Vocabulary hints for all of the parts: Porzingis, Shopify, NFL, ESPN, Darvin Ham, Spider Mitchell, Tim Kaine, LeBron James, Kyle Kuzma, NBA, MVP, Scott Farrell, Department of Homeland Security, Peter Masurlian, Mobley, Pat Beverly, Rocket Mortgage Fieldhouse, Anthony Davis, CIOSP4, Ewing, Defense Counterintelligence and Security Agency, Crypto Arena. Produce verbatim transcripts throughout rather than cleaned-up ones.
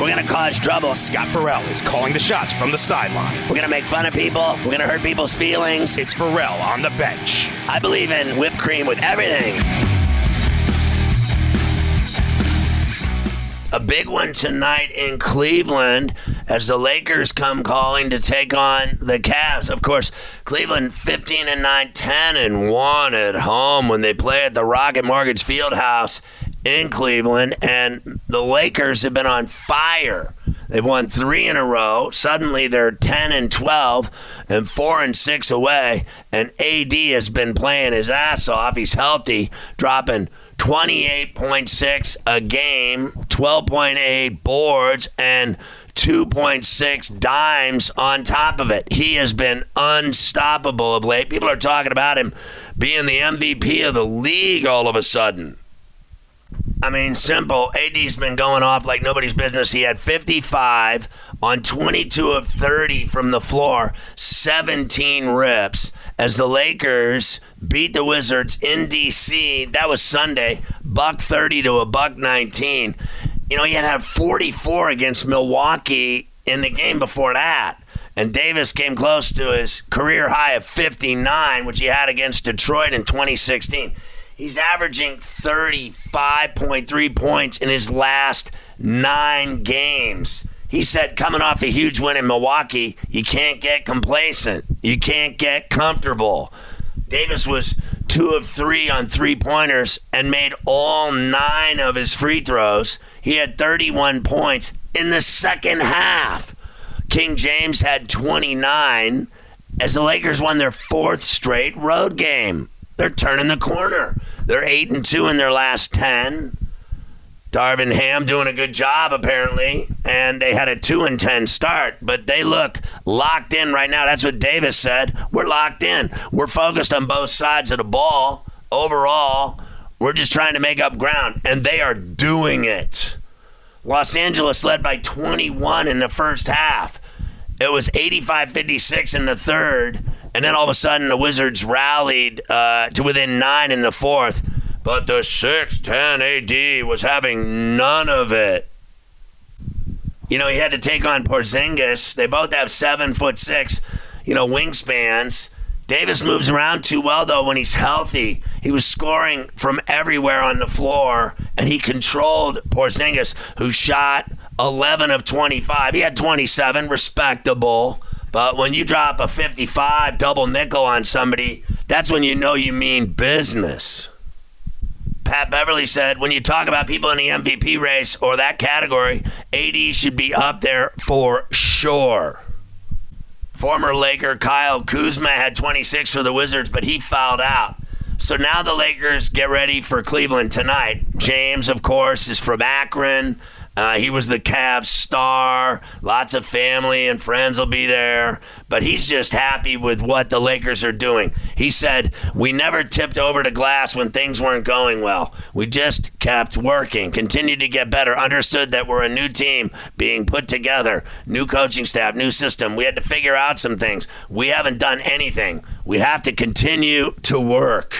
We're going to cause trouble. Scott Farrell is calling the shots from the sideline. We're going to make fun of people. We're going to hurt people's feelings. It's Farrell on the bench. I believe in whipped cream with everything. A big one tonight in Cleveland as the Lakers come calling to take on the Cavs. Of course, Cleveland fifteen and nine, ten and one at home when they play at the Rocket Mortgage Fieldhouse in Cleveland, and the Lakers have been on fire. They've won three in a row. Suddenly they're ten and twelve and four and six away, and A D has been playing his ass off. He's healthy, dropping twenty-eight point six a game, twelve point eight boards, and two point six dimes on top of it. He has been unstoppable of late. People are talking about him being the M V P of the league all of a sudden. I mean, simple. A D's been going off like nobody's business. He had fifty-five on twenty-two of thirty from the floor, seventeen rips. As the Lakers beat the Wizards in D C, that was Sunday, buck thirty to a buck nineteen. You know, he had had forty-four against Milwaukee in the game before that. And Davis came close to his career high of fifty-nine, which he had against Detroit in twenty sixteen. He's averaging thirty-five point three points in his last nine games. He said coming off a huge win in Milwaukee, you can't get complacent. You can't get comfortable. Davis was two of three on three-pointers and made all nine of his free throws. He had thirty-one points in the second half. King James had twenty-nine as the Lakers won their fourth straight road game. They're turning the corner. They're eight and two in their last ten. Darvin Ham doing a good job, apparently. And they had a two and ten start. But they look locked in right now. That's what Davis said. We're locked in. We're focused on both sides of the ball. Overall, we're just trying to make up ground. And they are doing it. Los Angeles led by twenty-one in the first half. It was eighty-five fifty-six in the third. And then all of a sudden, the Wizards rallied uh, to within nine in the fourth. But the six ten A D was having none of it. You know, he had to take on Porzingis. They both have seven foot six, you know, wingspans. Davis moves around too well, though, when he's healthy. He was scoring from everywhere on the floor. And he controlled Porzingis, who shot eleven of twenty-five. He had twenty-seven, respectable. But when you drop a fifty-five double nickel on somebody, that's when you know you mean business. Pat Beverly said, when you talk about people in the M V P race or that category, A D should be up there for sure. Former Laker Kyle Kuzma had twenty-six for the Wizards, but he fouled out. So now the Lakers get ready for Cleveland tonight. James, of course, is from Akron. Uh, he was the Cavs star. Lots of family and friends will be there. But he's just happy with what the Lakers are doing. He said, we never tipped over the glass when things weren't going well. We just kept working, continued to get better, understood that we're a new team being put together, new coaching staff, new system. We had to figure out some things. We haven't done anything. We have to continue to work.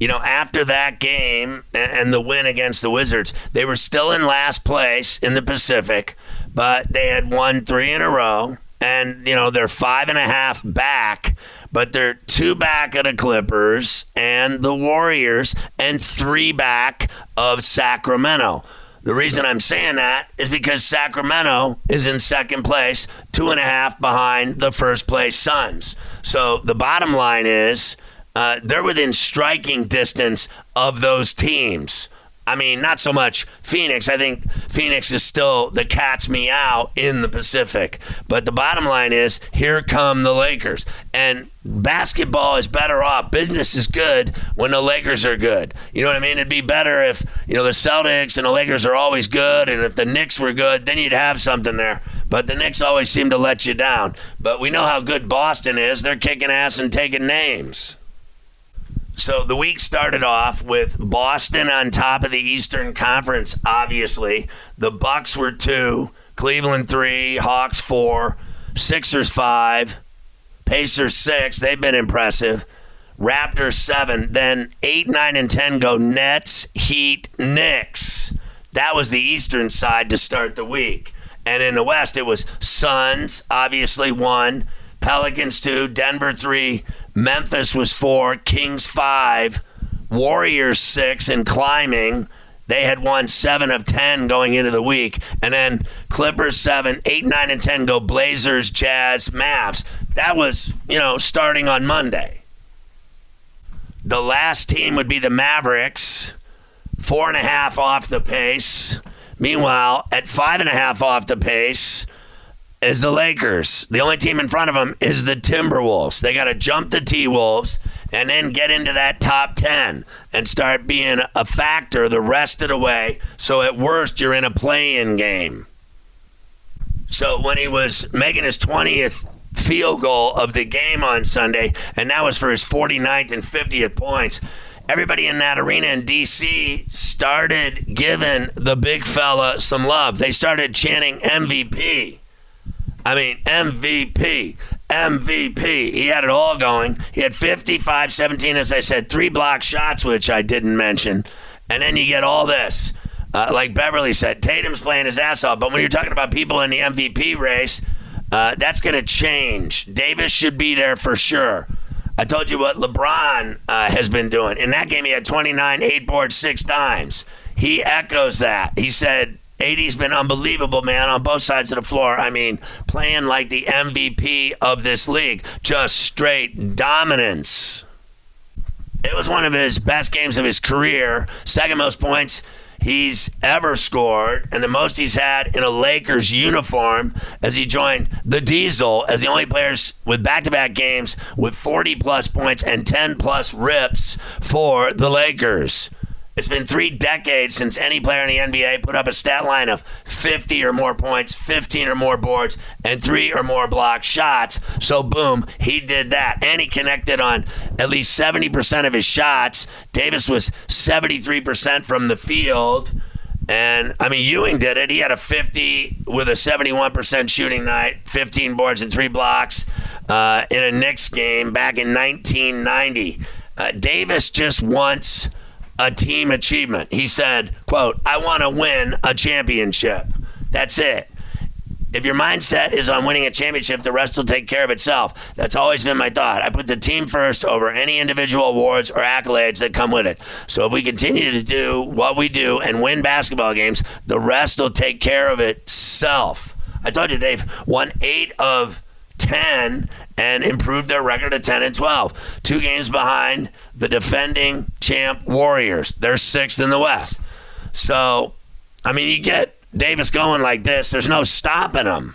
You know, after that game and the win against the Wizards, they were still in last place in the Pacific, but they had won three in a row, and, you know, they're five and a half back. but they're two back of the Clippers and the Warriors and three back of Sacramento. The reason I'm saying that is because Sacramento is in second place, two and a half behind the first place Suns. So the bottom line is uh, they're within striking distance of those teams. I mean, not so much Phoenix. I think Phoenix is still the cat's meow in the Pacific. But the bottom line is, here come the Lakers. And basketball is better off. Business is good when the Lakers are good. You know what I mean? It'd be better if, you know, the Celtics and the Lakers are always good, and if the Knicks were good, then you'd have something there. But the Knicks always seem to let you down. But we know how good Boston is. They're kicking ass and taking names. So the week started off with Boston on top of the Eastern Conference, obviously. The Bucks were two, Cleveland three, Hawks four, Sixers five, Pacers six. They've been impressive. Raptors seven. Then eight, nine, and ten go Nets, Heat, Knicks. That was the Eastern side to start the week. And in the West, it was Suns, obviously one, Pelicans two, Denver three, Memphis was four, Kings five, Warriors six, and climbing. They had won seven of ten going into the week. And then Clippers seven, eight, nine, and ten go Blazers, Jazz, Mavs. That was, you know, starting on Monday. The last team would be the Mavericks, four and a half off the pace. Meanwhile, at five and a half off the pace is the Lakers. The only team in front of them is the Timberwolves. They got to jump the T-Wolves and then get into that top ten and start being a factor the rest of the way. So at worst, you're in a play-in game. So when he was making his twentieth field goal of the game on Sunday, and that was for his forty-ninth and fiftieth points, everybody in that arena in D C started giving the big fella some love. They started chanting M V P. I mean, M V P, M V P. He had it all going. He had fifty-five, seventeen, as I said, three block shots, which I didn't mention. And then you get all this. Uh, like Beverly said, Tatum's playing his ass off. But when you're talking about people in the M V P race, uh, that's going to change. Davis should be there for sure. I told you what LeBron uh, has been doing. In that game, he had twenty-nine, eight boards, six dimes. He echoes that. He said, A D's been unbelievable, man, on both sides of the floor. I mean, playing like the M V P of this league. Just straight dominance. It was one of his best games of his career. Second most points he's ever scored, and the most he's had in a Lakers uniform as he joined the Diesel as the only players with back-to-back games with forty-plus points and ten-plus rips for the Lakers. It's been three decades since any player in the N B A put up a stat line of fifty or more points, fifteen or more boards, and three or more block shots. So, boom, he did that. And he connected on at least seventy percent of his shots. Davis was seventy-three percent from the field. And, I mean, Ewing did it. He had a fifty with a seventy-one percent shooting night, fifteen boards and three blocks uh, in a Knicks game back in nineteen ninety. Uh, Davis just wants a team achievement. He said, quote, I want to win a championship. That's it. If your mindset is on winning a championship, the rest will take care of itself. That's always been my thought. I put the team first over any individual awards or accolades that come with it. So if we continue to do what we do and win basketball games, the rest will take care of itself. I told you they've won eight of ten and improved their record to ten and twelve. Two games behind the defending champ Warriors. They're sixth in the West. So, I mean, you get Davis going like this, there's no stopping him.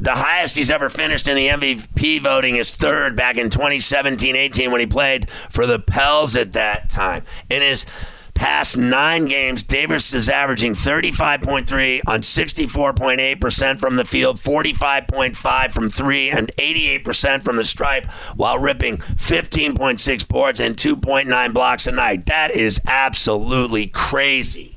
The highest he's ever finished in the M V P voting is third back in twenty seventeen eighteen when he played for the Pels at that time. In his past nine games, Davis is averaging thirty-five point three on sixty-four point eight percent from the field, forty-five point five from three, and eighty-eight percent from the stripe, while ripping fifteen point six boards and two point nine blocks a night. That is absolutely crazy.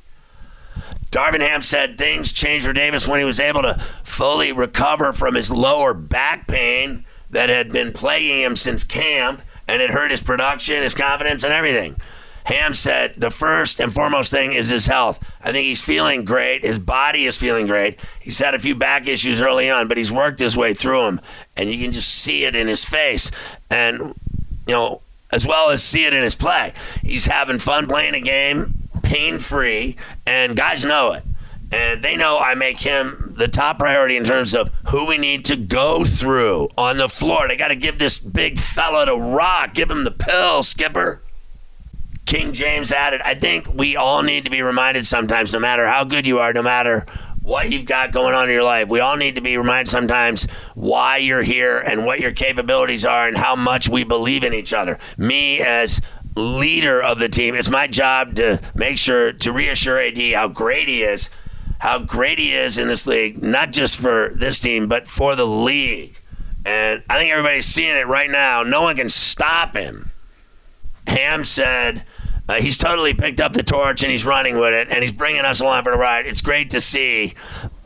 Darvin Ham said things changed for Davis when he was able to fully recover from his lower back pain that had been plaguing him since camp, and it hurt his production, his confidence, and everything. Ham said the first and foremost thing is his health. I think he's feeling great. His body is feeling great. He's had a few back issues early on, but he's worked his way through them. And you can just see it in his face. And, you know, as well as see it in his play. He's having fun playing a game, pain-free, and guys know it. And they know I make him the top priority in terms of who we need to go through on the floor. They got to give this big fella to rock. Give him the pill, Skipper. King James added, I think we all need to be reminded sometimes, no matter how good you are, no matter what you've got going on in your life, we all need to be reminded sometimes why you're here and what your capabilities are and how much we believe in each other. Me as leader of the team, it's my job to make sure to reassure A D how great he is. How great he is in this league, not just for this team, but for the league. And I think everybody's seeing it right now. No one can stop him. Ham said uh, he's totally picked up the torch and he's running with it, and he's bringing us along for the ride. It's great to see.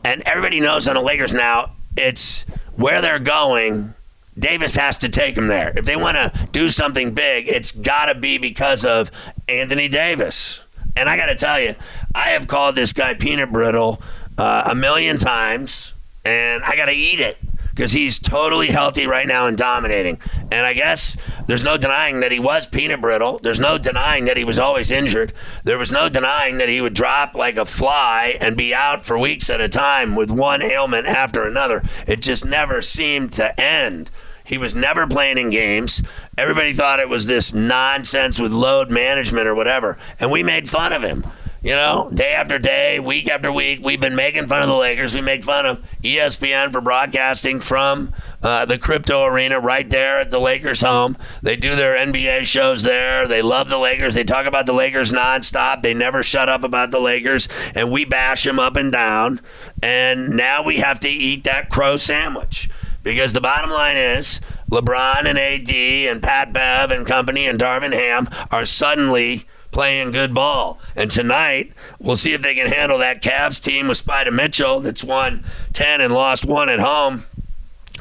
And everybody knows on the Lakers now, it's where they're going. Davis has to take them there. If they want to do something big, it's got to be because of Anthony Davis. And I got to tell you, I have called this guy Peanut Brittle uh, a million times, and I got to eat it because he's totally healthy right now and dominating. And I guess there's no denying that he was Peanut Brittle. There's no denying that he was always injured. There was no denying that he would drop like a fly and be out for weeks at a time with one ailment after another. It just never seemed to end. He was never playing in games. Everybody thought it was this nonsense with load management or whatever. And we made fun of him. You know, day after day, week after week, we've been making fun of the Lakers. We make fun of E S P N for broadcasting from uh, the Crypto Arena right there at the Lakers' home. They do their N B A shows there. They love the Lakers. They talk about the Lakers nonstop. They never shut up about the Lakers. And we bash them up and down. And now we have to eat that crow sandwich. Because the bottom line is, LeBron and A D and Pat Bev and company and Darvin Ham are suddenly playing good ball. And tonight, we'll see if they can handle that Cavs team with Spider Mitchell that's won ten and lost one at home.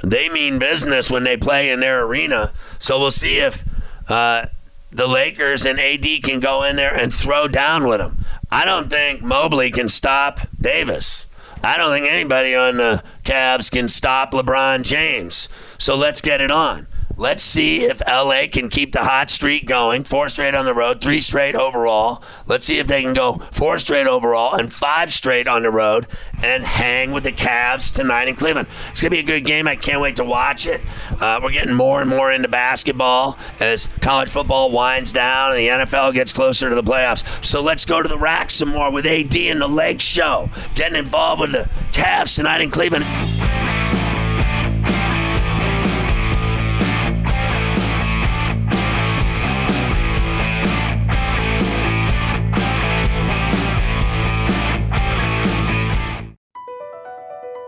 They mean business when they play in their arena. So we'll see if uh, the Lakers and A D can go in there and throw down with them. I don't think Mobley can stop Davis. I don't think anybody on the Cavs can stop LeBron James. So let's get it on. Let's see if L A can keep the hot streak going. Four straight on the road, three straight overall. Let's see if they can go four straight overall and five straight on the road and hang with the Cavs tonight in Cleveland. It's going to be a good game. I can't wait to watch it. Uh, we're getting more and more into basketball as college football winds down and the N F L gets closer to the playoffs. So let's go to the rack some more with A D and the Lake Show. Getting involved with the Cavs tonight in Cleveland.